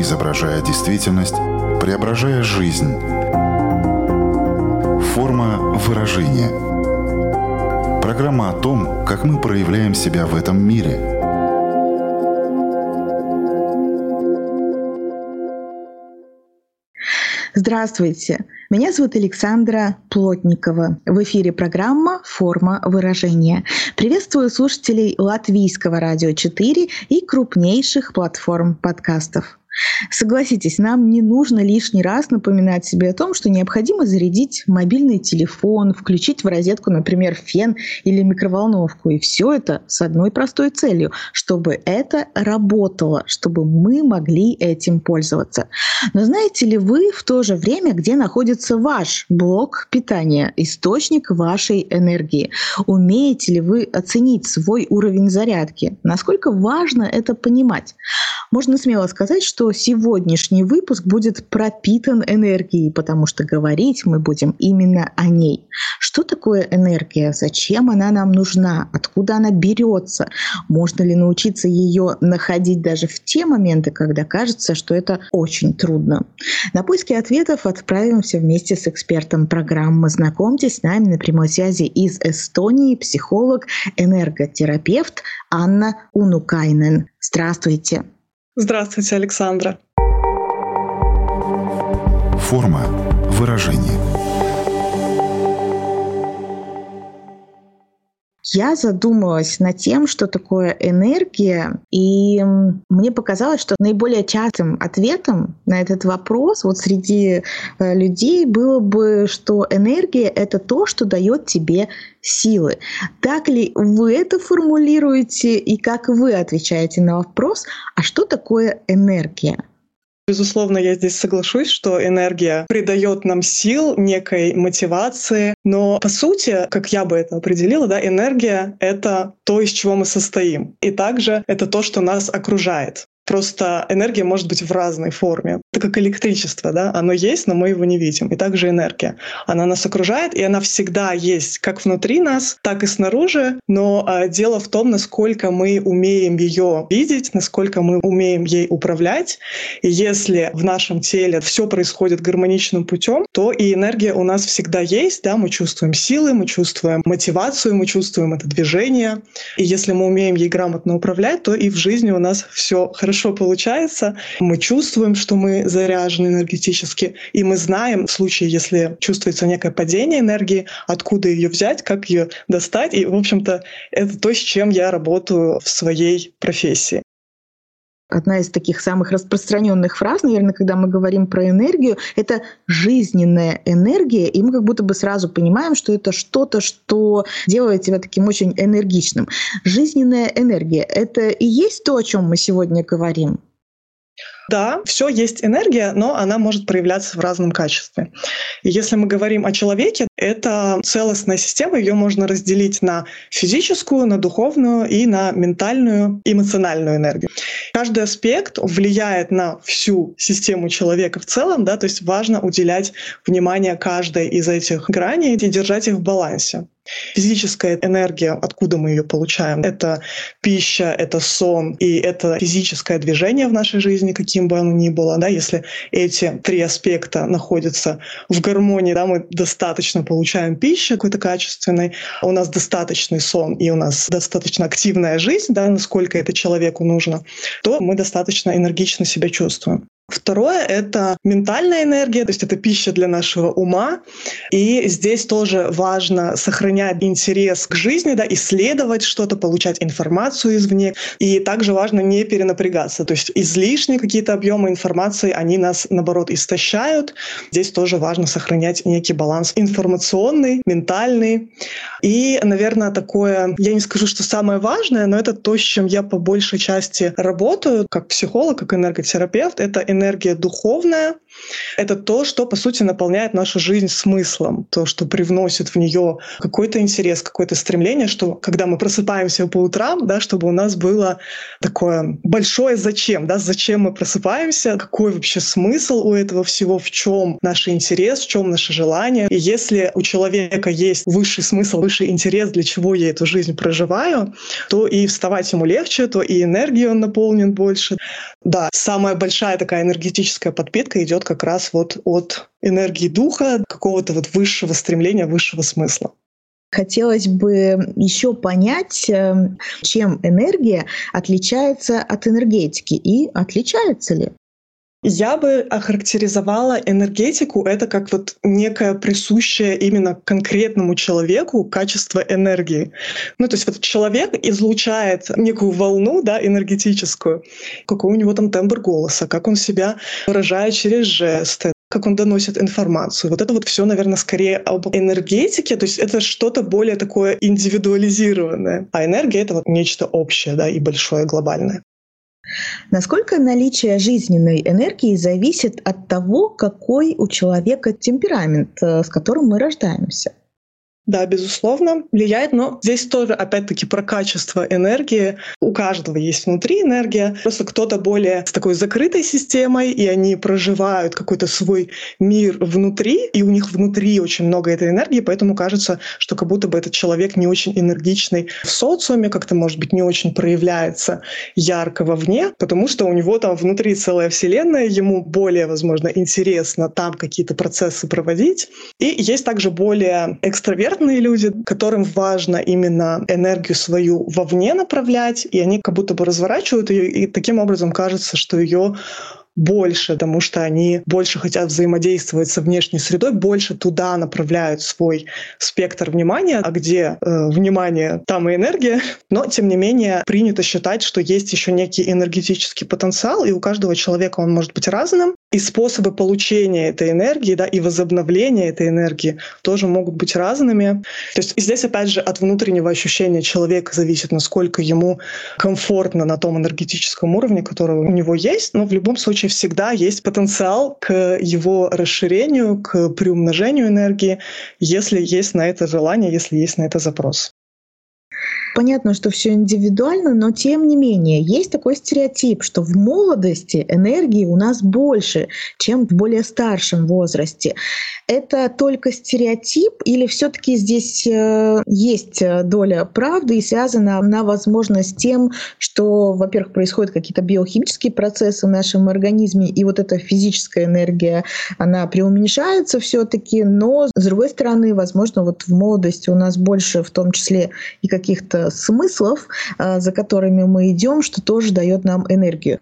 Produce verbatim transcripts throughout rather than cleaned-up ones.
изображая действительность, преображая жизнь. Форма выражения. Программа о том, как мы проявляем себя в этом мире. Здравствуйте, меня зовут Александра Плотникова. В эфире программа «Форма выражения». Приветствую слушателей Латвийского радио четыре и крупнейших платформ подкастов. Согласитесь, нам не нужно лишний раз напоминать себе о том, что необходимо зарядить мобильный телефон, включить в розетку, например, фен или микроволновку. И все это с одной простой целью, чтобы это работало, чтобы мы могли этим пользоваться. Но знаете ли вы в то же время, где находится ваш блок питания, источник вашей энергии? Умеете ли вы оценить свой уровень зарядки? Насколько важно это понимать? Можно смело сказать, что сегодняшний выпуск будет пропитан энергией, потому что говорить мы будем именно о ней. Что такое энергия? Зачем она нам нужна? Откуда она берется? Можно ли научиться ее находить даже в те моменты, когда кажется, что это очень трудно? На поиски ответов отправимся вместе с экспертом программы. Знакомьтесь, с нами на прямой связи из Эстонии психолог, энерготерапевт Анна Унукайнен. Здравствуйте! Здравствуйте, Александра. Форма выражения. Я задумалась над тем, что такое энергия, и мне показалось, что наиболее частым ответом на этот вопрос вот среди людей было бы, что энергия – это то, что дает тебе силы. Так ли вы это формулируете, и как вы отвечаете на вопрос, а что такое энергия? Безусловно, я здесь соглашусь, что энергия придает нам сил, некой мотивации, но по сути, как я бы это определила, да, энергия — это то, из чего мы состоим, и также это то, что нас окружает. Просто энергия может быть в разной форме. Это как электричество, да? Оно есть, но мы его не видим. И также энергия. Она нас окружает, и она всегда есть как внутри нас, так и снаружи. Но а, дело в том, насколько мы умеем ее видеть, насколько мы умеем ей управлять. И если в нашем теле все происходит гармоничным путем, то и энергия у нас всегда есть. Да? Мы чувствуем силы, мы чувствуем мотивацию, мы чувствуем это движение. И если мы умеем ей грамотно управлять, то и в жизни у нас все хорошо. Получается, мы чувствуем, что мы заряжены энергетически, и мы знаем, в случае, если чувствуется некое падение энергии, откуда ее взять, как ее достать, и, в общем-то, это то, с чем я работаю в своей профессии. Одна из таких самых распространенных фраз, наверное, когда мы говорим про энергию, это жизненная энергия, и мы как будто бы сразу понимаем, что это что-то, что делает тебя таким очень энергичным. Жизненная энергия — это и есть то, о чем мы сегодня говорим? Да, все есть энергия, но она может проявляться в разном качестве. И если мы говорим о человеке, это целостная система, ее можно разделить на физическую, на духовную и на ментальную, эмоциональную энергию. Каждый аспект влияет на всю систему человека в целом, да, то есть важно уделять внимание каждой из этих граней и держать их в балансе. Физическая энергия, откуда мы ее получаем, это пища, это сон и это физическое движение в нашей жизни, каким бы оно ни было. Да, если эти три аспекта находятся в гармонии, да, мы достаточно получаем пищи какой-то качественной, у нас достаточный сон и у нас достаточно активная жизнь, да, насколько это человеку нужно, то мы достаточно энергично себя чувствуем. Второе — это ментальная энергия, то есть это пища для нашего ума. И здесь тоже важно сохранять интерес к жизни, да, исследовать что-то, получать информацию извне. И также важно не перенапрягаться. То есть излишние какие-то объемы информации, они нас, наоборот, истощают. Здесь тоже важно сохранять некий баланс информационный, ментальный. И, наверное, такое, я не скажу, что самое важное, но это то, с чем я по большей части работаю, как психолог, как энерготерапевт, это энергия. Энергия духовная — это то, что, по сути, наполняет нашу жизнь смыслом, то, что привносит в нее какой-то интерес, какое-то стремление, что когда мы просыпаемся по утрам, да, чтобы у нас было такое большое «зачем», да, зачем мы просыпаемся, какой вообще смысл у этого всего, в чем наш интерес, в чем наше желание. И если у человека есть высший смысл, высший интерес, для чего я эту жизнь проживаю, то и вставать ему легче, то и энергией он наполнен больше. Да, самая большая такая энергетическая подпитка идет как раз вот от энергии духа, какого-то вот высшего стремления, высшего смысла. Хотелось бы еще понять, чем энергия отличается от энергетики и отличается ли? Я бы охарактеризовала энергетику это как вот некое присущее именно конкретному человеку качество энергии. Ну, то есть вот человек излучает некую волну, да, энергетическую, какой у него там тембр голоса, как он себя выражает через жесты, как он доносит информацию. Вот это вот все, наверное, скорее об энергетике, то есть это что-то более такое индивидуализированное. А энергия — это вот нечто общее, да, и большое, глобальное. Насколько наличие жизненной энергии зависит от того, какой у человека темперамент, с которым мы рождаемся? Да, безусловно, влияет, но здесь тоже, опять-таки, про качество энергии. У каждого есть внутри энергия. Просто кто-то более с такой закрытой системой, и они проживают какой-то свой мир внутри, и у них внутри очень много этой энергии, поэтому кажется, что как будто бы этот человек не очень энергичный в социуме, как-то, может быть, не очень проявляется ярко вовне, потому что у него там внутри целая вселенная, ему более, возможно, интересно там какие-то процессы проводить. И есть также более экстравертные люди, которым важно именно энергию свою вовне направлять, и они как будто бы разворачивают ее, и таким образом кажется, что ее больше, потому что они больше хотят взаимодействовать со внешней средой, больше туда направляют свой спектр внимания, а где э, внимание, там и энергия. Но, тем не менее, принято считать, что есть еще некий энергетический потенциал, и у каждого человека он может быть разным. И способы получения этой энергии, да, и возобновления этой энергии тоже могут быть разными. То есть здесь, опять же, от внутреннего ощущения человека зависит, насколько ему комфортно на том энергетическом уровне, который у него есть. Но в любом случае всегда есть потенциал к его расширению, к приумножению энергии, если есть на это желание, если есть на это запрос. Понятно, что все индивидуально, но тем не менее есть такой стереотип, что в молодости энергии у нас больше, чем в более старшем возрасте. Это только стереотип или все-таки здесь есть доля правды и связана она, возможно, с тем, что, во-первых, происходят какие-то биохимические процессы в нашем организме, и вот эта физическая энергия, она преуменьшается все-таки, но, с другой стороны, возможно, вот в молодости у нас больше, в том числе, и каких-то смыслов, за которыми мы идем, что тоже дает нам энергию.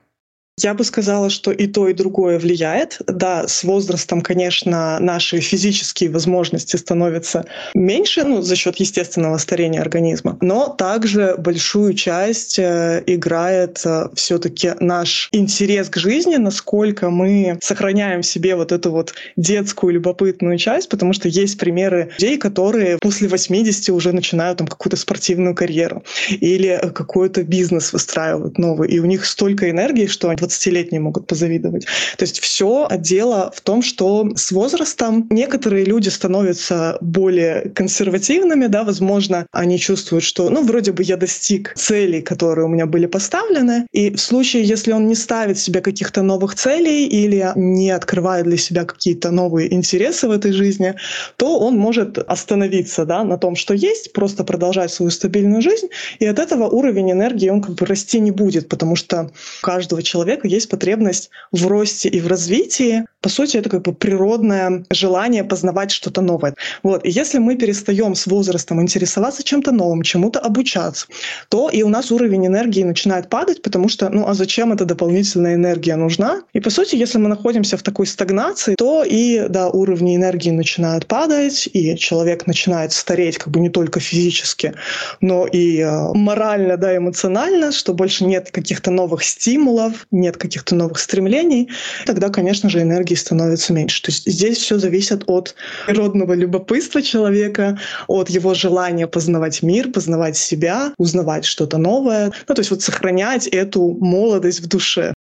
Я бы сказала, что и то, и другое влияет. Да, с возрастом, конечно, наши физические возможности становятся меньше, ну, за счет естественного старения организма. Но также большую часть играет все-таки наш интерес к жизни, насколько мы сохраняем в себе вот эту вот детскую любопытную часть, потому что есть примеры людей, которые после восьмидесяти уже начинают там какую-то спортивную карьеру или какой-то бизнес выстраивают новый, и у них столько энергии, что они двадцатилетние могут позавидовать. То есть все дело в том, что с возрастом некоторые люди становятся более консервативными, да, возможно, они чувствуют, что, ну, вроде бы я достиг целей, которые у меня были поставлены, и в случае, если он не ставит себе каких-то новых целей или не открывает для себя какие-то новые интересы в этой жизни, то он может остановиться, да, на том, что есть, просто продолжать свою стабильную жизнь, и от этого уровень энергии, он как бы расти не будет, потому что у каждого человека есть потребность в росте и в развитии. По сути, это как бы природное желание познавать что-то новое. Вот. И если мы перестаем с возрастом интересоваться чем-то новым, чему-то обучаться, то и у нас уровень энергии начинает падать, потому что, ну а зачем эта дополнительная энергия нужна? И по сути, если мы находимся в такой стагнации, то и да, уровни энергии начинают падать, и человек начинает стареть как бы не только физически, но и морально, да, эмоционально, что больше нет каких-то новых стимулов, нет каких-то новых стремлений, тогда, конечно же, энергии становится меньше. То есть здесь все зависит от природного любопытства человека, от его желания познавать мир, познавать себя, узнавать что-то новое. Ну, то есть вот сохранять эту молодость в душе.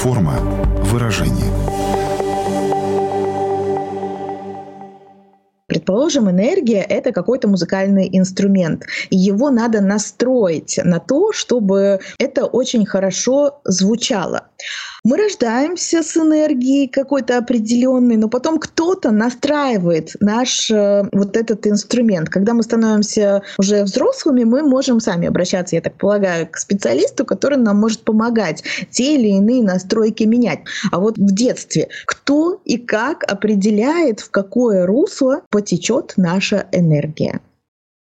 Форма выражения. Предположим, энергия — это какой-то музыкальный инструмент. Его надо настроить на то, чтобы это очень хорошо звучало. Мы рождаемся с энергией какой-то определенной, но потом кто-то настраивает наш э, вот этот инструмент. Когда мы становимся уже взрослыми, мы можем сами обращаться, я так полагаю, к специалисту, который нам может помогать те или иные настройки менять. А вот в детстве кто и как определяет, в какое русло потечет наша энергия?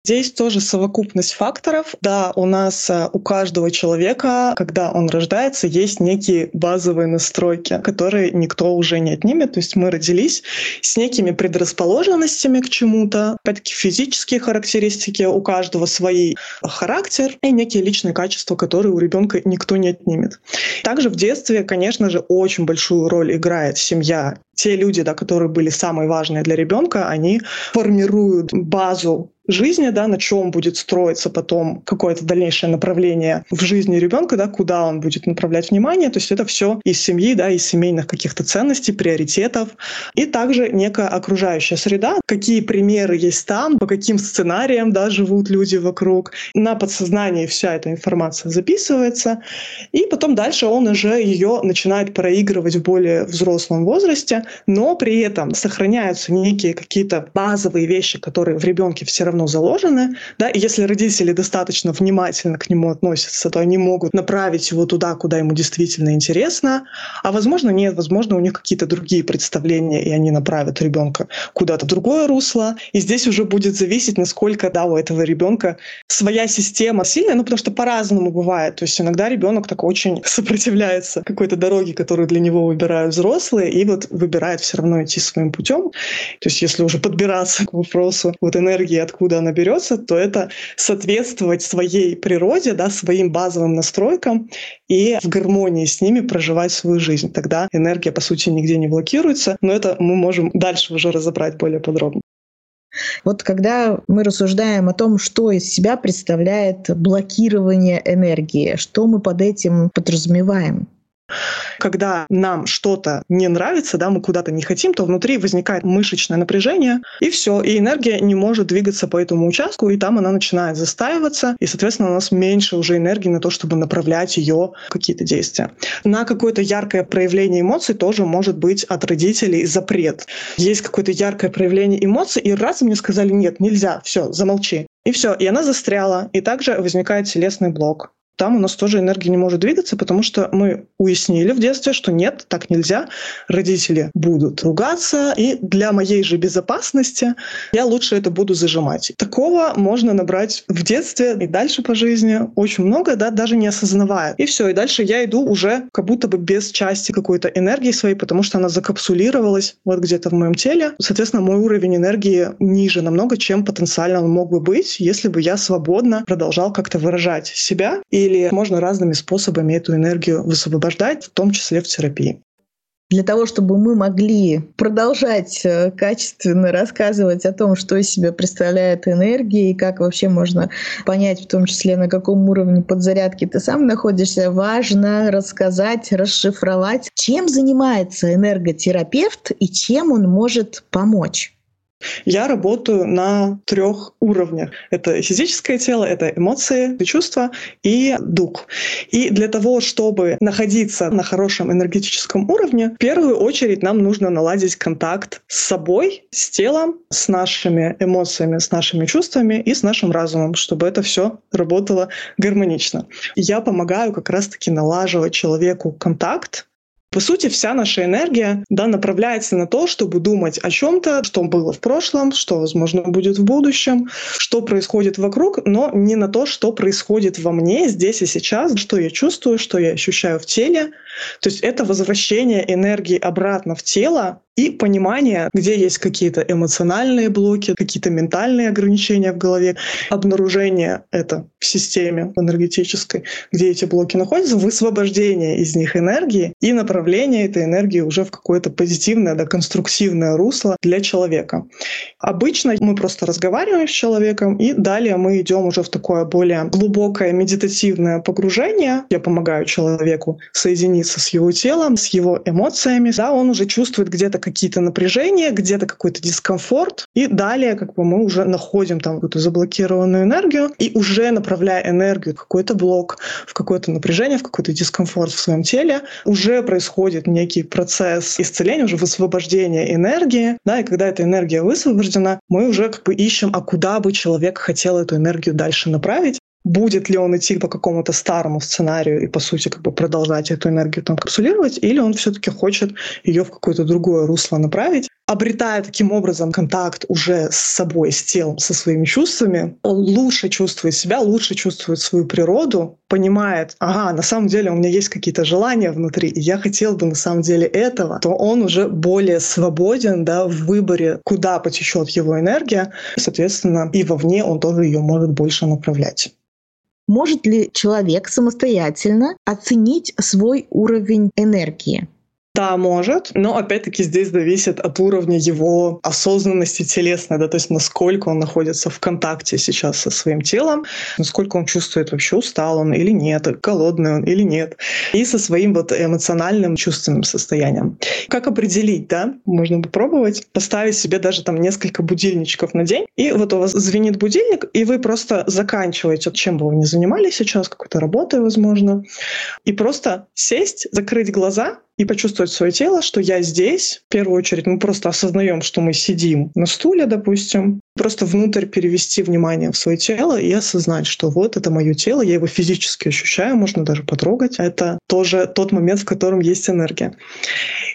Здесь тоже совокупность факторов. Да, у нас у каждого человека, когда он рождается, есть некие базовые настройки, которые никто уже не отнимет. То есть мы родились с некими предрасположенностями к чему-то. Опять-таки физические характеристики у каждого свои, характер и некие личные качества, которые у ребенка никто не отнимет. Также в детстве, конечно же, очень большую роль играет семья. Те люди, да, которые были самые важные для ребенка, они формируют базу жизни, да, на чем будет строиться потом какое-то дальнейшее направление в жизни ребенка, да, куда он будет направлять внимание. То есть это все из семьи, да, из семейных каких-то ценностей, приоритетов. И также некая окружающая среда, какие примеры есть там, по каким сценариям, да, живут люди вокруг. На подсознании вся эта информация записывается, и потом дальше он уже ее начинает проигрывать в более взрослом возрасте, но при этом сохраняются некие какие-то базовые вещи, которые в ребенке все равно заложены, да, и если родители достаточно внимательно к нему относятся, то они могут направить его туда, куда ему действительно интересно, а возможно нет, возможно у них какие-то другие представления, и они направят ребенка куда-то в другое русло, и здесь уже будет зависеть, насколько, да, у этого ребенка своя система сильная, ну потому что по-разному бывает, то есть иногда ребенок так очень сопротивляется какой-то дороге, которую для него выбирают взрослые, и вот выбирает все равно идти своим путем, то есть если уже подбираться к вопросу вот энергии, откуда куда она берется, то это соответствовать своей природе, да, своим базовым настройкам и в гармонии с ними проживать свою жизнь. Тогда энергия, по сути, нигде не блокируется, но это мы можем дальше уже разобрать более подробно. Вот когда мы рассуждаем о том, что из себя представляет блокирование энергии, что мы под этим подразумеваем? Когда нам что-то не нравится, да, мы куда-то не хотим, то внутри возникает мышечное напряжение, и все, и энергия не может двигаться по этому участку, и там она начинает застаиваться, и, соответственно, у нас меньше уже энергии на то, чтобы направлять ее в какие-то действия. На какое-то яркое проявление эмоций тоже может быть от родителей запрет. Есть какое-то яркое проявление эмоций, и раз мне сказали «нет, нельзя, все, замолчи», и все, и она застряла, и также возникает телесный блок. Там у нас тоже энергия не может двигаться, потому что мы уяснили в детстве, что нет, так нельзя, родители будут ругаться, и для моей же безопасности я лучше это буду зажимать. Такого можно набрать в детстве и дальше по жизни очень много, да, даже не осознавая. И все, и дальше я иду уже как будто бы без части какой-то энергии своей, потому что она закапсулировалась вот где-то в моем теле. Соответственно, мой уровень энергии ниже намного, чем потенциально он мог бы быть, если бы я свободно продолжал как-то выражать себя и или можно разными способами эту энергию высвобождать, в том числе в терапии. Для того, чтобы мы могли продолжать качественно рассказывать о том, что из себя представляет энергия и как вообще можно понять, в том числе, на каком уровне подзарядки ты сам находишься, важно рассказать, расшифровать, чем занимается энерготерапевт и чем он может помочь. Я работаю на трех уровнях. Это физическое тело, это эмоции, чувства и дух. И для того, чтобы находиться на хорошем энергетическом уровне, в первую очередь нам нужно наладить контакт с собой, с телом, с нашими эмоциями, с нашими чувствами и с нашим разумом, чтобы это все работало гармонично. Я помогаю как раз-таки налаживать человеку контакт. По сути, вся наша энергия, да, направляется на то, чтобы думать о чем-то, что было в прошлом, что, возможно, будет в будущем, что происходит вокруг, но не на то, что происходит во мне здесь и сейчас, что я чувствую, что я ощущаю в теле. То есть это возвращение энергии обратно в тело и понимание, где есть какие-то эмоциональные блоки, какие-то ментальные ограничения в голове, обнаружение это в системе энергетической, где эти блоки находятся, высвобождение из них энергии и направление этой энергии уже в какое-то позитивное, да, конструктивное русло для человека. Обычно мы просто разговариваем с человеком, и далее мы идем уже в такое более глубокое медитативное погружение. Я помогаю человеку соединиться с его телом, с его эмоциями. Да, он уже чувствует где-то какие-то напряжения, где-то какой-то дискомфорт. И далее, как бы, мы уже находим там какую-то заблокированную энергию и уже направляем направляя энергию в какой-то блок, в какое-то напряжение, в какой-то дискомфорт в своем теле, уже происходит некий процесс исцеления, уже высвобождения энергии. Да, и когда эта энергия высвобождена, мы уже как бы ищем, а куда бы человек хотел эту энергию дальше направить. Будет ли он идти по какому-то старому сценарию и, по сути, как бы продолжать эту энергию там капсулировать, или он все-таки хочет ее в какое-то другое русло направить. Обретая таким образом контакт уже с собой, с телом, со своими чувствами, он лучше чувствует себя, лучше чувствует свою природу, понимает, ага, на самом деле у меня есть какие-то желания внутри, и я хотел бы на самом деле этого, то он уже более свободен, да, в выборе, куда потечет его энергия, и, соответственно, и вовне он тоже ее может больше направлять. Может ли человек самостоятельно оценить свой уровень энергии? Да, может, но опять-таки здесь зависит от уровня его осознанности телесной, да, то есть насколько он находится в контакте сейчас со своим телом, насколько он чувствует, вообще устал он или нет, голодный он или нет, и со своим вот эмоциональным чувственным состоянием. Как определить, да? Можно попробовать поставить себе даже там несколько будильничков на день, и вот у вас звенит будильник, и вы просто заканчиваете, чем бы вы ни занимались сейчас, какой-то работой, возможно, и просто сесть, закрыть глаза и почувствовать свое тело, что я здесь. В первую очередь мы просто осознаем, что мы сидим на стуле, допустим. Просто внутрь перевести внимание в свое тело и осознать, что вот это мое тело, я его физически ощущаю, можно даже потрогать. Это тоже тот момент, в котором есть энергия.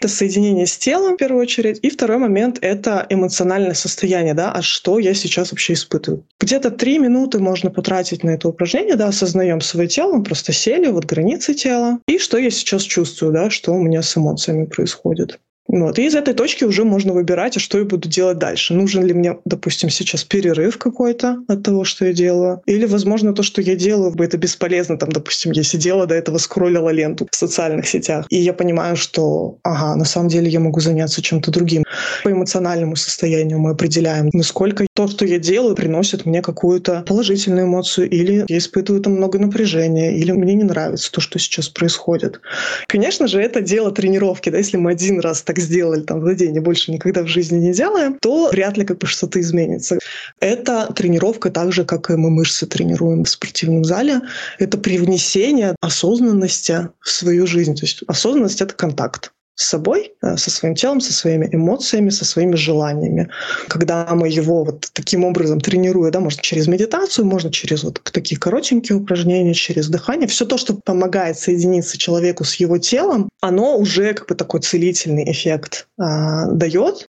Это соединение с телом, в первую очередь. И второй момент — это эмоциональное состояние, да, а что я сейчас вообще испытываю. Где-то три минуты можно потратить на это упражнение, да, осознаем свое тело, мы просто сели, вот границы тела, и что я сейчас чувствую, да, что у меня с эмоциями происходит. Вот. И из этой точки уже можно выбирать, а что я буду делать дальше. Нужен ли мне, допустим, сейчас перерыв какой-то от того, что я делаю? Или, возможно, то, что я делаю, это бесполезно. Там, допустим, я сидела до этого, скроллила ленту в социальных сетях, и я понимаю, что, ага, на самом деле я могу заняться чем-то другим. По эмоциональному состоянию мы определяем, насколько то, что я делаю, приносит мне какую-то положительную эмоцию, или я испытываю там много напряжения, или мне не нравится то, что сейчас происходит. Конечно же, это дело тренировки. Да? Если мы один раз так сделали там за день и больше никогда в жизни не делаем, то вряд ли как бы что-то изменится. Это тренировка так же, как и мы мышцы тренируем в спортивном зале. Это привнесение осознанности в свою жизнь. То есть осознанность — это контакт с собой, со своим телом, со своими эмоциями, со своими желаниями. Когда мы его вот таким образом тренируем, да, можно через медитацию, можно через вот такие коротенькие упражнения, через дыхание. Все то, что помогает соединиться человеку с его телом, оно уже как бы такой целительный эффект а, дает.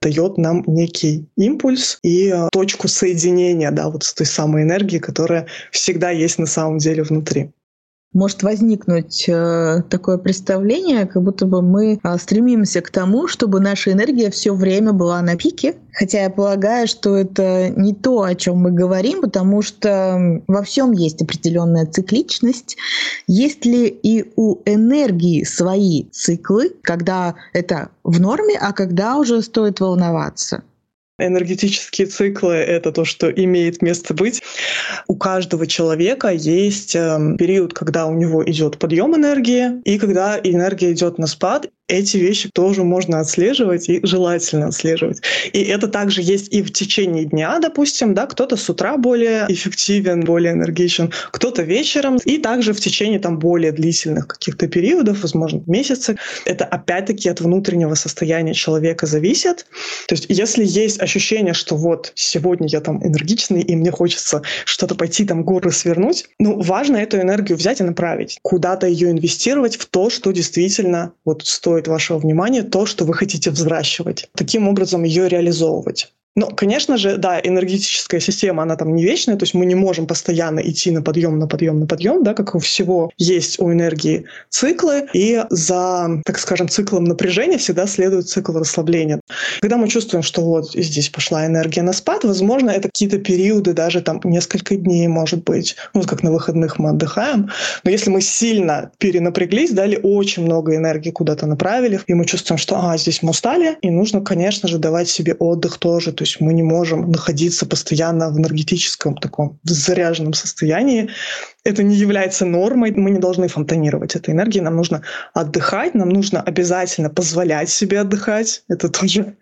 дает нам некий импульс и точку соединения, да, вот с той самой энергией, которая всегда есть на самом деле внутри. Может возникнуть такое представление, как будто бы мы стремимся к тому, чтобы наша энергия все время была на пике. Хотя я полагаю, что это не то, о чем мы говорим, потому что во всем есть определенная цикличность. Есть ли и у энергии свои циклы, когда это в норме, а когда уже стоит волноваться? Энергетические циклы — это то, что имеет место быть. У каждого человека есть период, когда у него идет подъем энергии, и когда энергия идет на спад. Эти вещи тоже можно отслеживать и желательно отслеживать. И это также есть и в течение дня, допустим, да, кто-то с утра более эффективен, более энергичен, кто-то вечером, и также в течение там более длительных каких-то периодов, возможно, месяцев. Это опять-таки от внутреннего состояния человека зависит. То есть если есть ощущение, что вот сегодня я там энергичный, и мне хочется что-то пойти там горы свернуть, ну, важно эту энергию взять и направить, куда-то ее инвестировать в то, что действительно вот стоит вашего внимания, то, что вы хотите взращивать, таким образом ее реализовывать. Но, конечно же, да, энергетическая система, она там не вечная, то есть мы не можем постоянно идти на подъем, на подъем, на подъем, да, как у всего есть у энергии циклы, и за, так скажем, циклом напряжения всегда следует цикл расслабления. Когда мы чувствуем, что вот здесь пошла энергия на спад, возможно, это какие-то периоды, даже там несколько дней, может быть, вот как на выходных мы отдыхаем, но если мы сильно перенапряглись, дали очень много энергии куда-то направили, и мы чувствуем, что а, здесь мы устали, и нужно, конечно же, давать себе отдых тоже, то есть мы не можем находиться постоянно в энергетическом таком заряженном состоянии. это не является нормой. Мы не должны фонтанировать этой энергией. Нам нужно отдыхать, нам нужно обязательно позволять себе отдыхать. Это тоже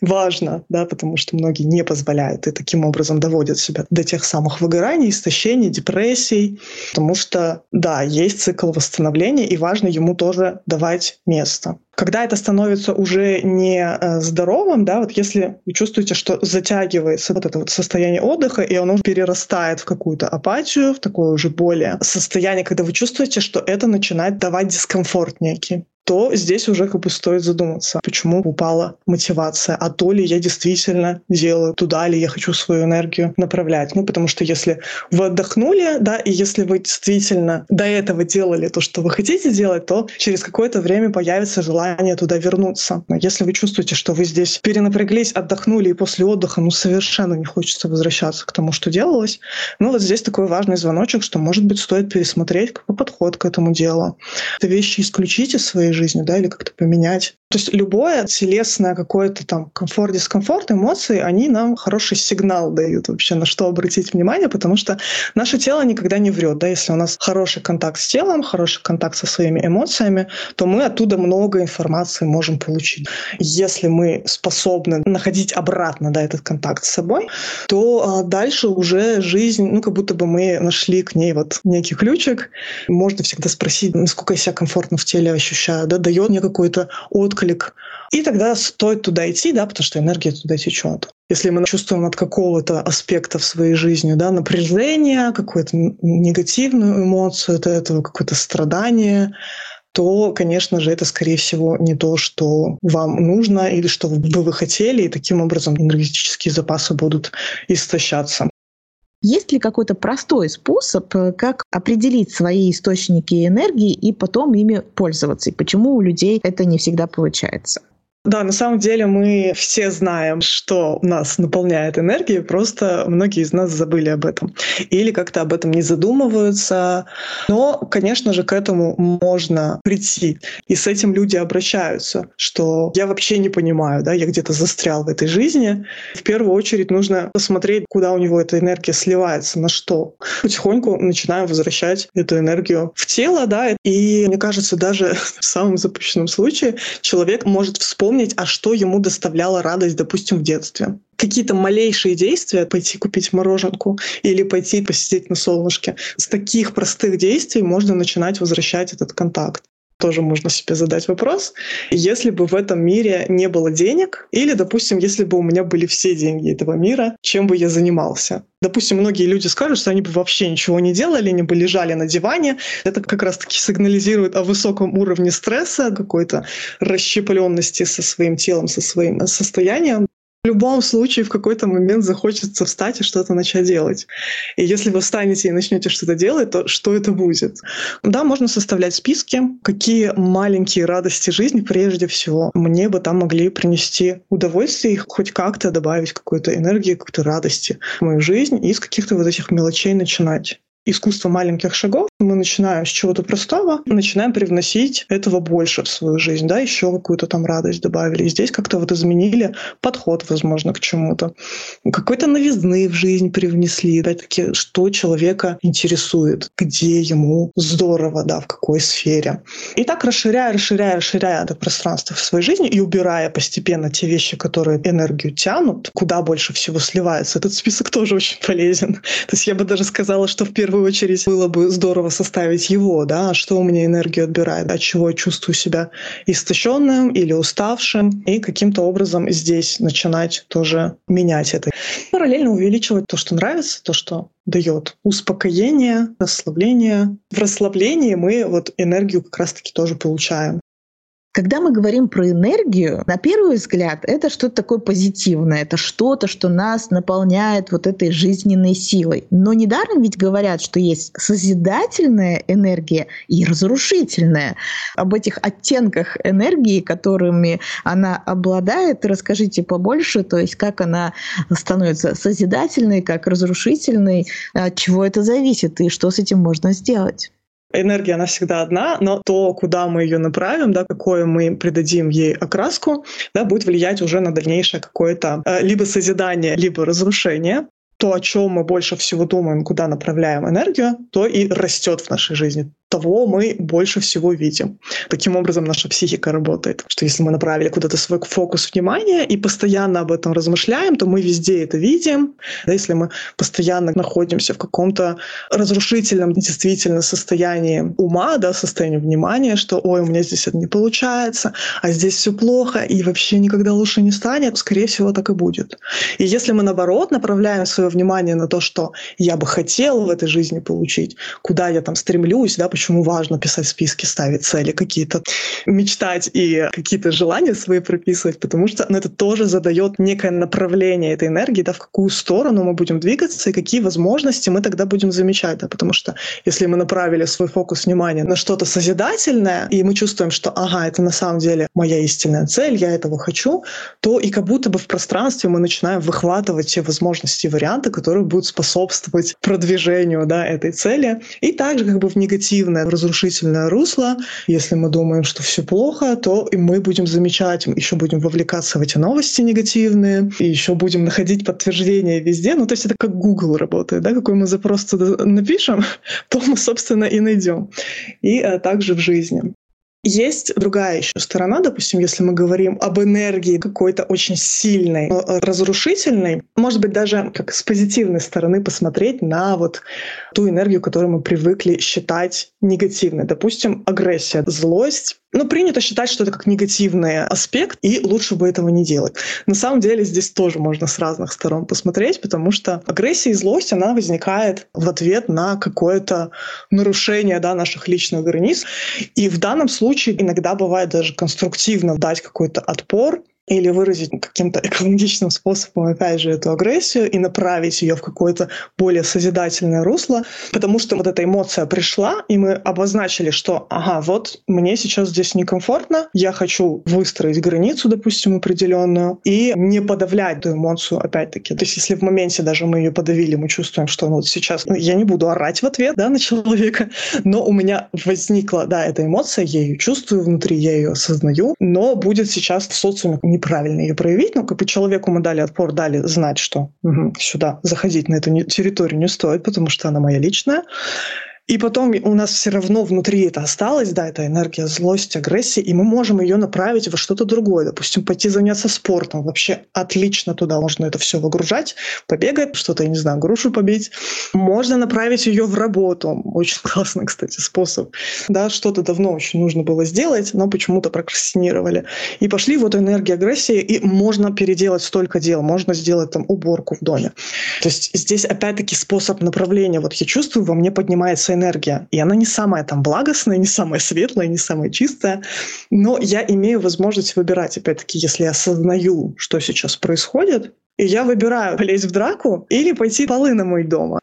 важно, да, потому что многие не позволяют и таким образом доводят себя до тех самых выгораний, истощений, депрессий. Потому что, да, есть цикл восстановления, и важно ему тоже давать место. Когда это становится уже не здоровым, да, вот если вы чувствуете, что затягивается вот это вот состояние отдыха, и оно перерастает в какую-то апатию, в такое уже более состояние, когда вы чувствуете, что это начинает давать дискомфорт некий, то здесь уже как бы стоит задуматься, почему упала мотивация, а то ли я действительно делаю, туда ли я хочу свою энергию направлять. Ну, потому что если вы отдохнули, да, и если вы действительно до этого делали то, что вы хотите делать, то через какое-то время появится желание туда вернуться. Но если вы чувствуете, что вы здесь перенапряглись, отдохнули, и после отдыха ну совершенно не хочется возвращаться к тому, что делалось, ну вот здесь такой важный звоночек, что, может быть, стоит пересмотреть какой подход к этому делу. Это вещи исключить из своей жизни, да, или как-то поменять. То есть любое телесное какое-то там комфорт, дискомфорт, эмоции, они нам хороший сигнал дают вообще, на что обратить внимание, потому что наше тело никогда не врет, да, если у нас хороший контакт с телом, хороший контакт со своими эмоциями, то мы оттуда много информации можем получить. Если мы способны находить обратно, да, этот контакт с собой, то дальше уже жизнь, ну, как будто бы мы нашли к ней вот некий ключик. Можно всегда спросить, насколько я себя комфортно в теле ощущаю, да, дает мне какой-то отклик. И тогда стоит туда идти, да, потому что энергия туда течет. Если мы чувствуем от какого-то аспекта в своей жизни, да, напряжение, какую-то негативную эмоцию от этого, какое-то страдание, то, конечно же, это, скорее всего, не то, что вам нужно или что бы вы хотели, и таким образом энергетические запасы будут истощаться. Есть ли какой-то простой способ, как определить свои источники энергии и потом ими пользоваться? И почему у людей это не всегда получается? Да, на самом деле мы все знаем, что нас наполняет энергией, просто многие из нас забыли об этом или как-то об этом не задумываются. Но, конечно же, к этому можно прийти, и с этим люди обращаются, что я вообще не понимаю, да, я где-то застрял в этой жизни. В первую очередь нужно посмотреть, куда у него эта энергия сливается, на что. Потихоньку начинаем возвращать эту энергию в тело, да, и, мне кажется, даже в самом запущенном случае человек может вспомнить, а что ему доставляла радость, допустим, в детстве. Какие-то малейшие действия, пойти купить мороженку или пойти посидеть на солнышке. С таких простых действий можно начинать возвращать этот контакт. Тоже можно себе задать вопрос. Если бы в этом мире не было денег, или, допустим, если бы у меня были все деньги этого мира, чем бы я занимался? Допустим, многие люди скажут, что они бы вообще ничего не делали, они бы лежали на диване. Это как раз-таки сигнализирует о высоком уровне стресса, какой-то расщепленности со своим телом, со своим состоянием. В любом случае в какой-то момент захочется встать и что-то начать делать. И если вы встанете и начнете что-то делать, то что это будет? Да, можно составлять списки, какие маленькие радости жизни прежде всего мне бы там могли принести удовольствие и хоть как-то добавить какой-то энергии, какой-то радости в мою жизнь и из каких-то вот этих мелочей начинать. Искусство маленьких шагов. Мы начинаем с чего-то простого, начинаем привносить этого больше в свою жизнь, да, еще какую-то там радость добавили. И здесь как-то вот изменили подход, возможно, к чему-то. Какой-то новизны в жизнь привнесли, опять-таки, что человека интересует, где ему здорово, да, в какой сфере. И так расширяя, расширяя, расширяя это пространство в своей жизни и убирая постепенно те вещи, которые энергию тянут, куда больше всего сливается. Этот список тоже очень полезен. То есть я бы даже сказала, что в первую В первую очередь было бы здорово составить его, да, что у меня энергию отбирает, от чего я чувствую себя истощенным или уставшим, и каким-то образом здесь начинать тоже менять это. Параллельно увеличивать то, что нравится, то, что дает успокоение, расслабление. В расслаблении мы вот энергию как раз-таки тоже получаем. Когда мы говорим про энергию, на первый взгляд, это что-то такое позитивное, это что-то, что нас наполняет вот этой жизненной силой. Но недаром ведь говорят, что есть созидательная энергия и разрушительная. Об этих оттенках энергии, которыми она обладает, расскажите побольше, то есть как она становится созидательной, как разрушительной, от чего это зависит и что с этим можно сделать. Энергия, она всегда одна, но то, куда мы ее направим, да, какое мы придадим ей окраску, да, будет влиять уже на дальнейшее какое-то либо созидание, либо разрушение. то, о чем мы больше всего думаем, куда направляем энергию, то и растет в нашей жизни. Того мы больше всего видим. Таким образом, наша психика работает. Что если мы направили куда-то свой фокус внимания и постоянно об этом размышляем, то мы везде это видим. Если мы постоянно находимся в каком-то разрушительном действительно состоянии ума, да, состоянии внимания, что «ой, у меня здесь это не получается», а здесь все плохо, и вообще никогда лучше не станет, скорее всего, так и будет. И если мы, наоборот, направляем свое внимание на то, что я бы хотел в этой жизни получить, куда я там стремлюсь, да, почему важно писать списки, ставить цели какие-то, мечтать и какие-то желания свои прописывать, потому что ну, это тоже задает некое направление этой энергии, да, в какую сторону мы будем двигаться и какие возможности мы тогда будем замечать. Да, потому что если мы направили свой фокус внимания на что-то созидательное, и мы чувствуем, что ага, это на самом деле моя истинная цель, я этого хочу, то и как будто бы в пространстве мы начинаем выхватывать те возможности и варианты, которые будут способствовать продвижению, да, этой цели. И также как бы в негативное, разрушительное русло. Если мы думаем, что все плохо, то и мы будем замечать, еще будем вовлекаться в эти новости негативные, и еще будем находить подтверждение везде. Ну, то есть это как Google работает, да, какой мы запрос туда напишем, то мы, собственно, и найдем. И а, также в жизни. Есть другая еще сторона, допустим, если мы говорим об энергии какой-то очень сильной, разрушительной, может быть, даже как с позитивной стороны посмотреть на вот ту энергию, которую мы привыкли считать негативной. Допустим, агрессия, злость. Ну, принято считать, что это как негативный аспект, и лучше бы этого не делать. На самом деле здесь тоже можно с разных сторон посмотреть, потому что агрессия и злость, она возникает в ответ на какое-то нарушение, да, наших личных границ. И в данном случае иногда бывает даже конструктивно дать какой-то отпор, или выразить каким-то экологичным способом, опять же, эту агрессию и направить ее в какое-то более созидательное русло, потому что вот эта эмоция пришла, и мы обозначили, что ага, вот мне сейчас здесь некомфортно, я хочу выстроить границу, допустим, определенную, и не подавлять эту эмоцию, опять-таки. То есть если в моменте даже мы ее подавили, мы чувствуем, что ну, вот сейчас ну, я не буду орать в ответ, да, на человека, но у меня возникла, да, эта эмоция, я ее чувствую внутри, я ее осознаю, но будет сейчас в социуме не правильно ее проявить, но как бы человеку мы дали отпор, дали знать, что угу, сюда заходить на эту территорию не стоит, потому что она моя личная. И потом у нас все равно внутри это осталось, да, это энергия злости, агрессии, и мы можем ее направить во что-то другое, допустим, пойти заняться спортом, вообще отлично туда можно это все выгружать, побегать, что-то, я не знаю, грушу побить, можно направить ее в работу, очень классный, кстати, способ, да, что-то давно очень нужно было сделать, но почему-то прокрастинировали, и пошли вот энергия агрессии, и можно переделать столько дел, можно сделать там уборку в доме, то есть здесь опять-таки способ направления, вот я чувствую, во мне поднимается энергия, энергия. И она не самая там благостная, не самая светлая, не самая чистая, но я имею возможность выбирать. Опять-таки, если я осознаю, что сейчас происходит, и я выбираю полезть в драку или пойти полы на мой дома.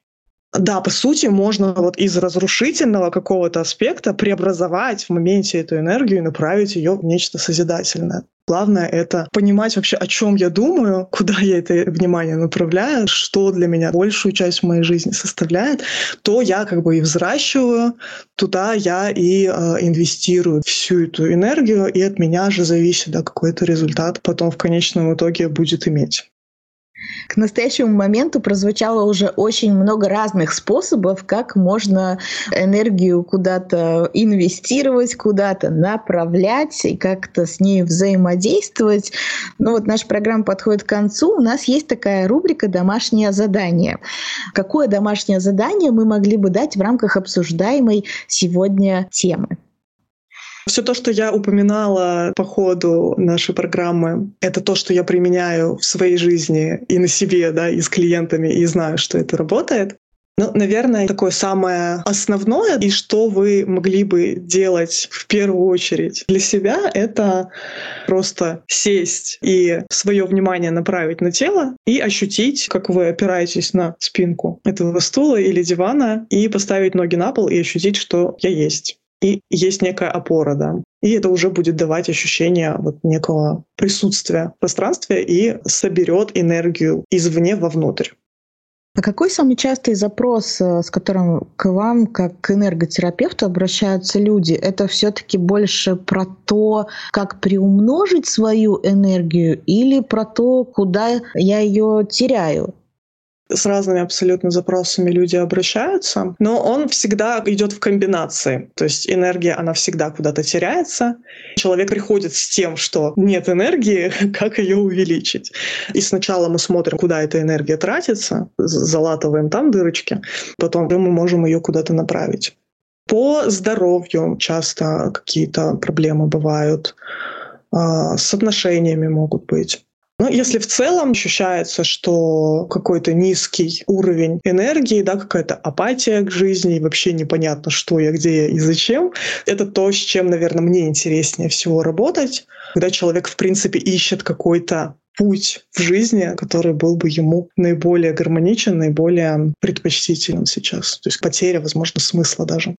Да, по сути, можно вот из разрушительного какого-то аспекта преобразовать в моменте эту энергию и направить ее в нечто созидательное. Главное — это понимать вообще, о чем я думаю, куда я это внимание направляю, что для меня большую часть моей жизни составляет, то я как бы и взращиваю, туда я и э, инвестирую всю эту энергию, и от меня же зависит, да, какой-то результат потом в конечном итоге будет иметь. К настоящему моменту прозвучало уже очень много разных способов, как можно энергию куда-то инвестировать, куда-то направлять и как-то с ней взаимодействовать. Ну вот наша программа подходит к концу. У нас есть такая рубрика «Домашнее задание». Какое домашнее задание мы могли бы дать в рамках обсуждаемой сегодня темы? Все то, что я упоминала по ходу нашей программы, это то, что я применяю в своей жизни и на себе, да, и с клиентами, и знаю, что это работает. Ну, наверное, такое самое основное, и что вы могли бы делать в первую очередь для себя, это просто сесть и свое внимание направить на тело и ощутить, как вы опираетесь на спинку этого стула или дивана, и поставить ноги на пол и ощутить, что я есть. И есть некая опора, да. И это уже будет давать ощущение вот некого присутствия в пространстве и соберет энергию извне вовнутрь. А какой самый частый запрос, с которым к вам, как к энерготерапевту, обращаются люди? Это все-таки больше про то, как приумножить свою энергию, или про то, куда я ее теряю? с разными абсолютно запросами люди обращаются, но он всегда идет в комбинации. То есть энергия, она всегда куда-то теряется. Человек приходит с тем, что нет энергии, как ее увеличить. И сначала мы смотрим, куда эта энергия тратится, залатываем там дырочки, потом мы можем ее куда-то направить. По здоровью часто какие-то проблемы бывают, с отношениями могут быть. Но если в целом ощущается, что какой-то низкий уровень энергии, да, какая-то апатия к жизни, и вообще непонятно, что я, где я и зачем, это то, с чем, наверное, мне интереснее всего работать, когда человек, в принципе, ищет какой-то путь в жизни, который был бы ему наиболее гармоничен, наиболее предпочтителен сейчас. То есть потеря, возможно, смысла даже.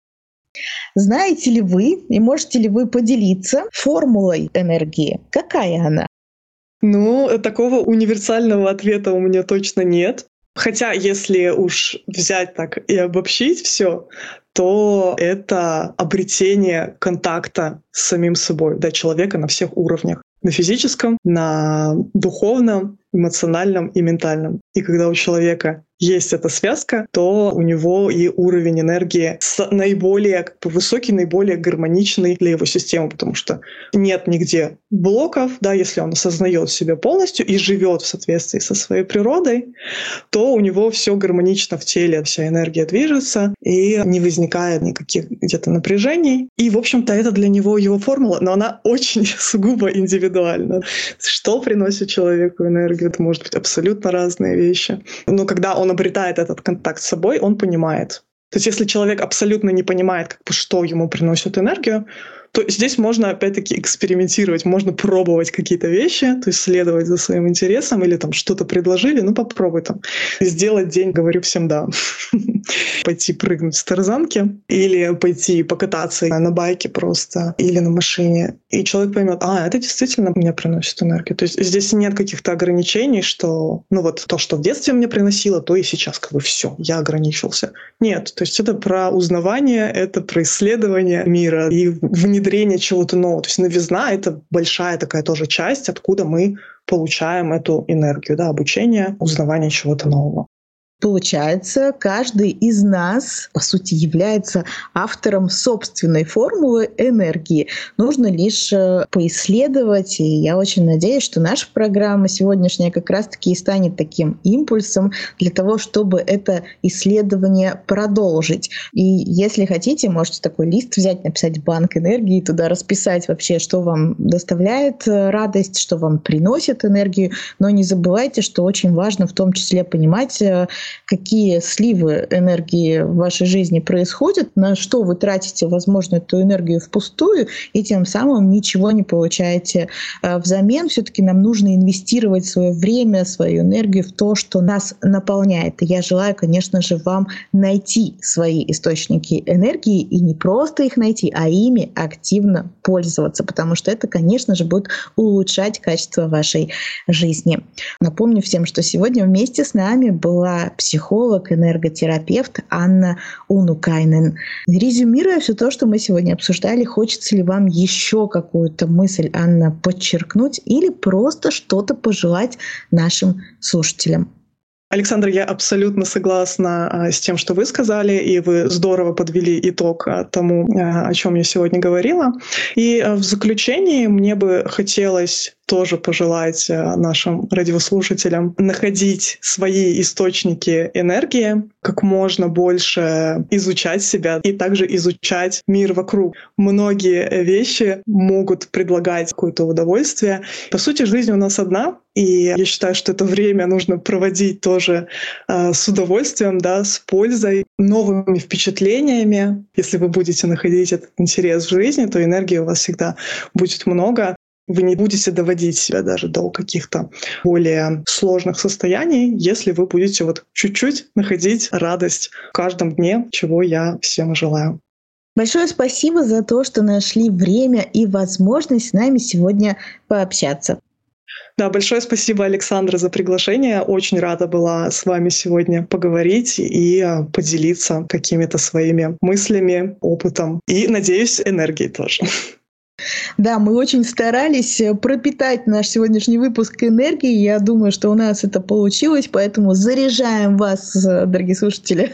Знаете ли вы и можете ли вы поделиться формулой энергии? Какая она? Ну, такого универсального ответа у меня точно нет. Хотя, если уж взять так и обобщить все, то это обретение контакта с самим собой, да, человека на всех уровнях. На физическом, на духовном, эмоциональном и ментальном. И когда у человека есть эта связка, то у него и уровень энергии наиболее как бы высокий, наиболее гармоничный для его системы, потому что нет нигде блоков, да, если он осознает себя полностью и живет в соответствии со своей природой, то у него все гармонично в теле, вся энергия движется и не возникает никаких где-то напряжений. И, в общем-то, это для него его формула, но она очень сугубо индивидуальна. Что приносит человеку энергию? Это может быть абсолютно разные вещи. Но когда он обретает этот контакт с собой, он понимает. То есть если человек абсолютно не понимает, как бы, что ему приносит энергию, то здесь можно опять-таки экспериментировать, можно пробовать какие-то вещи, то есть следовать за своим интересом или там что-то предложили, ну попробуй там сделать день, говорю всем да, пойти прыгнуть с тарзанки или пойти покататься на байке просто или на машине. И человек поймет, а, это действительно мне приносит энергию. То есть здесь нет каких-то ограничений, что ну вот то, что в детстве мне приносило, то и сейчас как бы все, я ограничился. Нет, то есть это про узнавание, это про исследование мира и внедрение чего-то нового. То есть новизна — это большая такая тоже часть, откуда мы получаем эту энергию, да, обучение, узнавание чего-то нового. Получается, каждый из нас, по сути, является автором собственной формулы энергии. Нужно лишь поисследовать, и я очень надеюсь, что наша программа сегодняшняя как раз-таки и станет таким импульсом для того, чтобы это исследование продолжить. И если хотите, можете такой лист взять, написать «Банк энергии», туда расписать вообще, что вам доставляет радость, что вам приносит энергию. Но не забывайте, что очень важно в том числе понимать, какие сливы энергии в вашей жизни происходят, на что вы тратите, возможно, эту энергию впустую, и тем самым ничего не получаете взамен. Все-таки нам нужно инвестировать свое время, свою энергию в то, что нас наполняет. И я желаю, конечно же, вам найти свои источники энергии и не просто их найти, а ими активно пользоваться, потому что это, конечно же, будет улучшать качество вашей жизни. Напомню всем, что сегодня вместе с нами была психолог, энерготерапевт Анна Унукайнен. Резюмируя все то, что мы сегодня обсуждали, хочется ли вам еще какую-то мысль, Анна, подчеркнуть или просто что-то пожелать нашим слушателям? Александра, я абсолютно согласна с тем, что вы сказали, и вы здорово подвели итог тому, о чем я сегодня говорила. И в заключении мне бы хотелось тоже пожелать нашим радиослушателям находить свои источники энергии, как можно больше изучать себя и также изучать мир вокруг. Многие вещи могут предлагать какое-то удовольствие. По сути, жизнь у нас одна, и я считаю, что это время нужно проводить тоже э, с удовольствием, да, с пользой, новыми впечатлениями. Если вы будете находить этот интерес в жизни, то энергии у вас всегда будет много. Вы не будете доводить себя даже до каких-то более сложных состояний, если вы будете вот чуть-чуть находить радость в каждом дне, чего я всем желаю. Большое спасибо за то, что нашли время и возможность с нами сегодня пообщаться. Да, большое спасибо, Александра, за приглашение. Очень рада была с вами сегодня поговорить и поделиться какими-то своими мыслями, опытом и, надеюсь, энергией тоже. Да, мы очень старались пропитать наш сегодняшний выпуск энергией. Я думаю, что у нас это получилось, поэтому заряжаем вас, дорогие слушатели,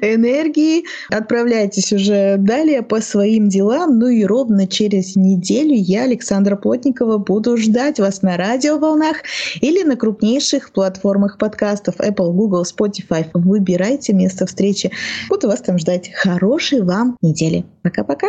энергией. Отправляйтесь уже далее по своим делам. Ну и ровно через неделю я, Александра Плотникова, буду ждать вас на радиоволнах или на крупнейших платформах подкастов Apple, Google, Spotify. Выбирайте место встречи. Буду вас там ждать. Хорошей вам недели. Пока-пока.